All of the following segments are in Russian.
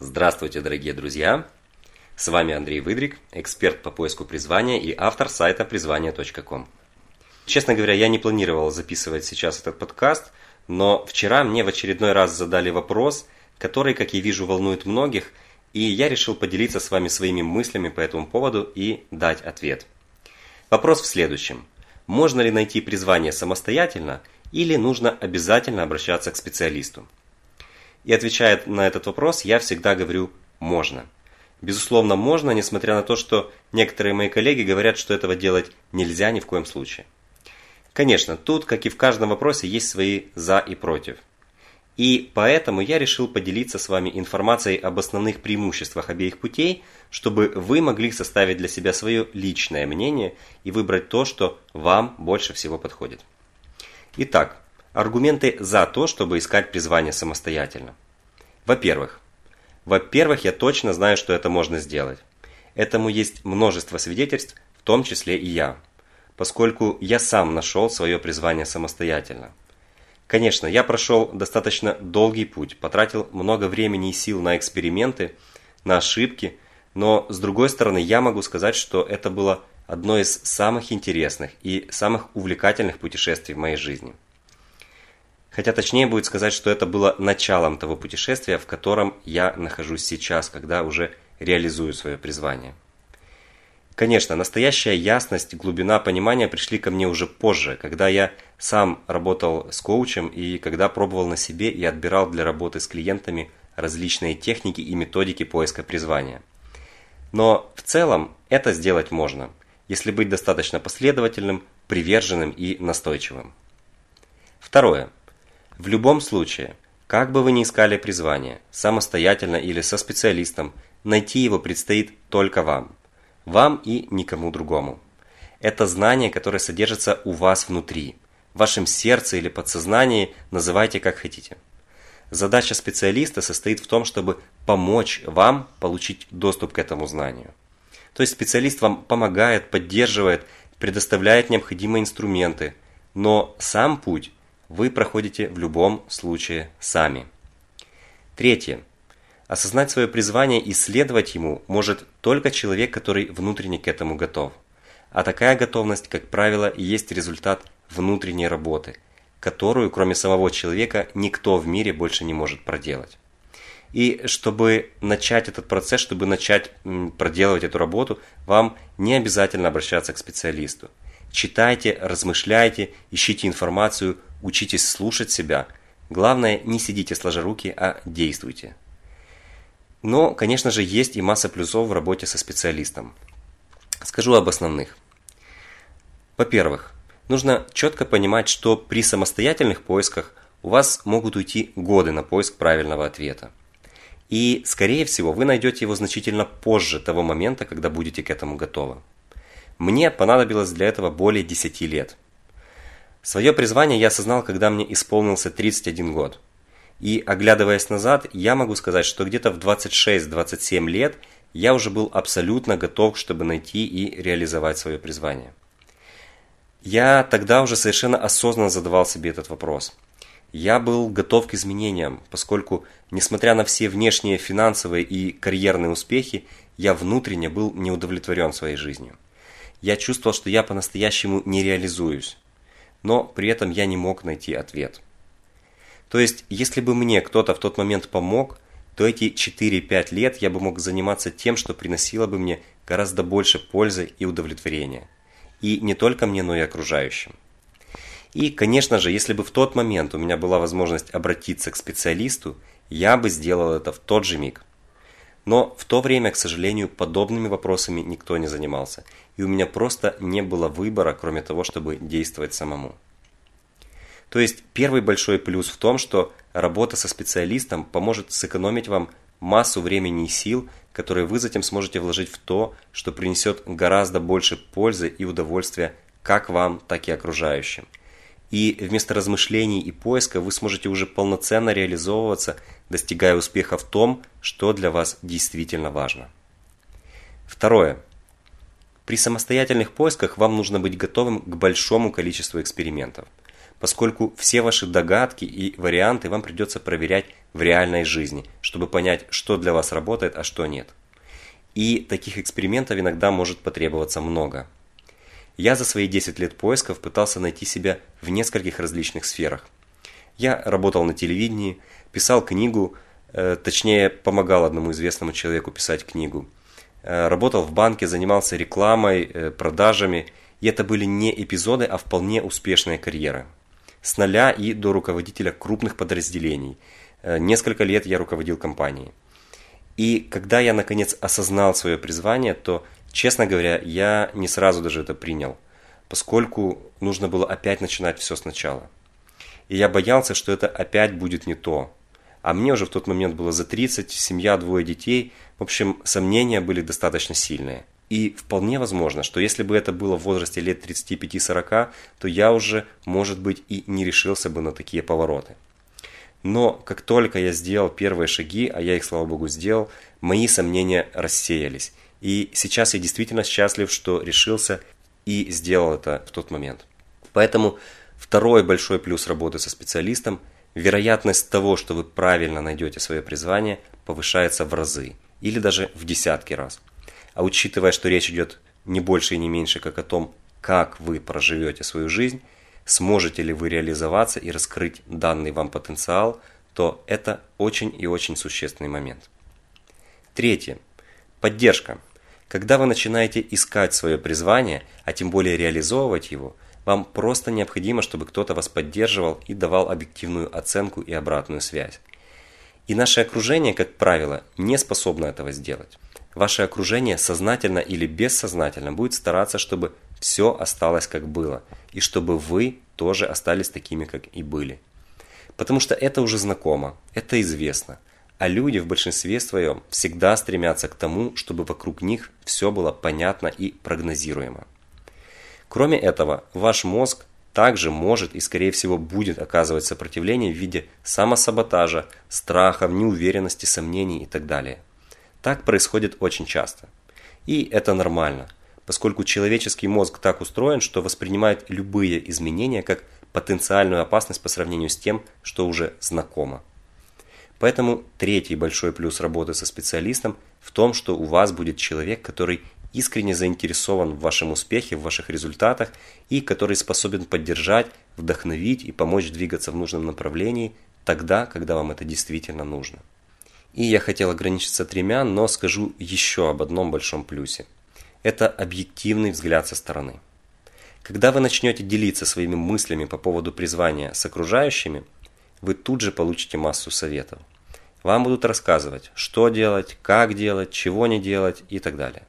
Здравствуйте, дорогие друзья! С вами Андрей Выдрик, эксперт по поиску призвания и автор сайта prizvanie.com. Честно говоря, я не планировал записывать сейчас этот подкаст, но вчера мне в очередной раз задали вопрос, который, как я вижу, волнует многих, и я решил поделиться с вами своими мыслями по этому поводу и дать ответ. Вопрос в следующем. Можно ли найти призвание самостоятельно или нужно обязательно обращаться к специалисту? И отвечая на этот вопрос, я всегда говорю «можно». Безусловно, можно, несмотря на то, что некоторые мои коллеги говорят, что этого делать нельзя ни в коем случае. Конечно, тут, как и в каждом вопросе, есть свои «за» и «против». И поэтому я решил поделиться с вами информацией об основных преимуществах обеих путей, чтобы вы могли составить для себя свое личное мнение и выбрать то, что вам больше всего подходит. Итак, аргументы за то, чтобы искать призвание самостоятельно. Во-первых, я точно знаю, что это можно сделать. Этому есть множество свидетельств, в том числе и я, поскольку я сам нашел свое призвание самостоятельно. Конечно, я прошел достаточно долгий путь, потратил много времени и сил на эксперименты, на ошибки, но с другой стороны я могу сказать, что это было одно из самых интересных и самых увлекательных путешествий в моей жизни. Хотя точнее будет сказать, что это было началом того путешествия, в котором я нахожусь сейчас, когда уже реализую свое призвание. Конечно, настоящая ясность, глубина понимания пришли ко мне уже позже, когда я сам работал с коучем и когда пробовал на себе и отбирал для работы с клиентами различные техники и методики поиска призвания. Но в целом это сделать можно, если быть достаточно последовательным, приверженным и настойчивым. Второе. В любом случае, как бы вы ни искали призвание, самостоятельно или со специалистом, найти его предстоит только вам. Вам и никому другому. Это знание, которое содержится у вас внутри, в вашем сердце или подсознании, называйте как хотите. Задача специалиста состоит в том, чтобы помочь вам получить доступ к этому знанию. То есть специалист вам помогает, поддерживает, предоставляет необходимые инструменты, но сам путь вы проходите в любом случае сами. Третье. Осознать свое призвание и следовать ему может только человек, который внутренне к этому готов. А такая готовность, как правило, и есть результат внутренней работы, которую, кроме самого человека, никто в мире больше не может проделать. И чтобы начать этот процесс, чтобы начать проделывать эту работу, вам не обязательно обращаться к специалисту. Читайте, размышляйте, ищите информацию, учитесь слушать себя. Главное, не сидите сложа руки, а действуйте. Но, конечно же, есть и масса плюсов в работе со специалистом. Скажу об основных. Во-первых, нужно четко понимать, что при самостоятельных поисках у вас могут уйти годы на поиск правильного ответа. И, скорее всего, вы найдете его значительно позже того момента, когда будете к этому готовы. Мне понадобилось для этого более 10 лет. Свое призвание я осознал, когда мне исполнился 31 год. И, оглядываясь назад, я могу сказать, что где-то в 26-27 лет я уже был абсолютно готов, чтобы найти и реализовать свое призвание. Я тогда уже совершенно осознанно задавал себе этот вопрос. Я был готов к изменениям, поскольку, несмотря на все внешние финансовые и карьерные успехи, я внутренне был неудовлетворен своей жизнью. Я чувствовал, что я по-настоящему не реализуюсь, но при этом я не мог найти ответ. То есть, если бы мне кто-то в тот момент помог, то эти 4-5 лет я бы мог заниматься тем, что приносило бы мне гораздо больше пользы и удовлетворения. И не только мне, но и окружающим. И, конечно же, если бы в тот момент у меня была возможность обратиться к специалисту, я бы сделал это в тот же миг. Но в то время, к сожалению, подобными вопросами никто не занимался, и у меня просто не было выбора, кроме того, чтобы действовать самому. То есть первый большой плюс в том, что работа со специалистом поможет сэкономить вам массу времени и сил, которые вы затем сможете вложить в то, что принесет гораздо больше пользы и удовольствия как вам, так и окружающим. И вместо размышлений и поиска вы сможете уже полноценно реализовываться, достигая успеха в том, что для вас действительно важно. Второе. При самостоятельных поисках вам нужно быть готовым к большому количеству экспериментов, поскольку все ваши догадки и варианты вам придется проверять в реальной жизни, чтобы понять, что для вас работает, а что нет. И таких экспериментов иногда может потребоваться много. Я за свои 10 лет поисков пытался найти себя в нескольких различных сферах. Я работал на телевидении, писал книгу, точнее помогал одному известному человеку писать книгу. Работал в банке, занимался рекламой, продажами. И это были не эпизоды, а вполне успешные карьеры. С нуля и до руководителя крупных подразделений. Несколько лет я руководил компанией. И когда я наконец осознал свое призвание, то, честно говоря, я не сразу даже это принял, поскольку нужно было опять начинать все сначала. И я боялся, что это опять будет не то. А мне уже в тот момент было за 30, семья, двое детей. В общем, сомнения были достаточно сильные. И вполне возможно, что если бы это было в возрасте лет 35-40, то я уже, может быть, и не решился бы на такие повороты. Но как только я сделал первые шаги, а я их, слава богу, сделал, мои сомнения рассеялись. И сейчас я действительно счастлив, что решился и сделал это в тот момент. Поэтому второй большой плюс работы со специалистом – вероятность того, что вы правильно найдете свое призвание, повышается в разы или даже в десятки раз. А учитывая, что речь идет не больше и не меньше, как о том, как вы проживете свою жизнь, сможете ли вы реализоваться и раскрыть данный вам потенциал, то это очень и очень существенный момент. Третье. Поддержка. Когда вы начинаете искать свое призвание, а тем более реализовывать его, вам просто необходимо, чтобы кто-то вас поддерживал и давал объективную оценку и обратную связь. И наше окружение, как правило, не способно этого сделать. Ваше окружение сознательно или бессознательно будет стараться, чтобы все осталось как было, и чтобы вы тоже остались такими, как и были. Потому что это уже знакомо, это известно, а люди в большинстве своем всегда стремятся к тому, чтобы вокруг них все было понятно и прогнозируемо. Кроме этого, ваш мозг также может и, скорее всего, будет оказывать сопротивление в виде самосаботажа, страхов, неуверенности, сомнений и так далее. Так происходит очень часто. И это нормально, поскольку человеческий мозг так устроен, что воспринимает любые изменения как потенциальную опасность по сравнению с тем, что уже знакомо. Поэтому третий большой плюс работы со специалистом в том, что у вас будет человек, который искренне заинтересован в вашем успехе, в ваших результатах и который способен поддержать, вдохновить и помочь двигаться в нужном направлении тогда, когда вам это действительно нужно. И я хотел ограничиться тремя, но скажу еще об одном большом плюсе. Это объективный взгляд со стороны. Когда вы начнете делиться своими мыслями по поводу призвания с окружающими, вы тут же получите массу советов. Вам будут рассказывать, что делать, как делать, чего не делать и так далее.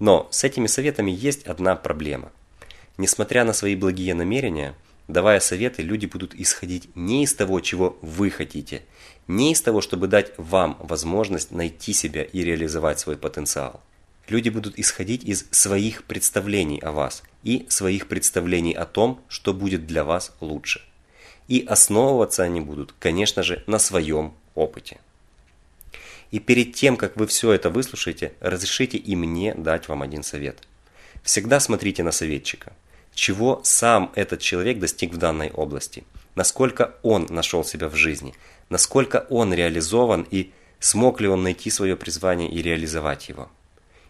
Но с этими советами есть одна проблема. Несмотря на свои благие намерения, давая советы, люди будут исходить не из того, чего вы хотите, не из того, чтобы дать вам возможность найти себя и реализовать свой потенциал. Люди будут исходить из своих представлений о вас и своих представлений о том, что будет для вас лучше. И основываться они будут, конечно же, на своем опыте. И перед тем, как вы все это выслушаете, разрешите и мне дать вам один совет. Всегда смотрите на советчика. Чего сам этот человек достиг в данной области, насколько он нашел себя в жизни, насколько он реализован и смог ли он найти свое призвание и реализовать его.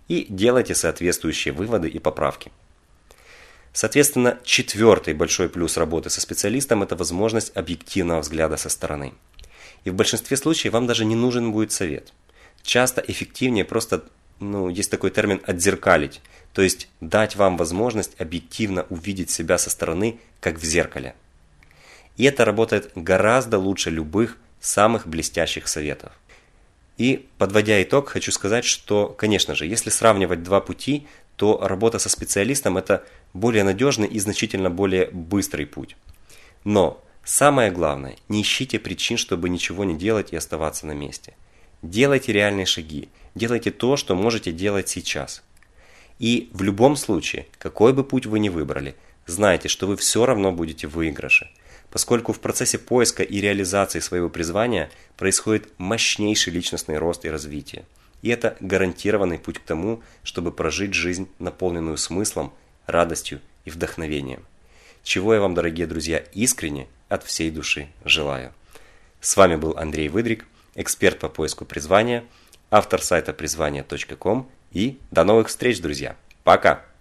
И делайте соответствующие выводы и поправки. Соответственно, четвертый большой плюс работы со специалистом – это возможность объективного взгляда со стороны. И в большинстве случаев вам даже не нужен будет совет. Часто эффективнее просто, есть такой термин «отзеркалить», то есть дать вам возможность объективно увидеть себя со стороны, как в зеркале. И это работает гораздо лучше любых самых блестящих советов. И подводя итог, хочу сказать, что, конечно же, если сравнивать два пути, то работа со специалистом – это более надежный и значительно более быстрый путь. Но самое главное, не ищите причин, чтобы ничего не делать и оставаться на месте. Делайте реальные шаги, делайте то, что можете делать сейчас. И в любом случае, какой бы путь вы ни выбрали, знайте, что вы все равно будете в выигрыше, поскольку в процессе поиска и реализации своего призвания происходит мощнейший личностный рост и развитие. И это гарантированный путь к тому, чтобы прожить жизнь, наполненную смыслом, радостью и вдохновением. чего я вам, дорогие друзья, искренне от всей души желаю. С вами был Андрей Выдрик, эксперт по поиску призвания, автор сайта prizvanie.com, и до новых встреч, друзья. Пока!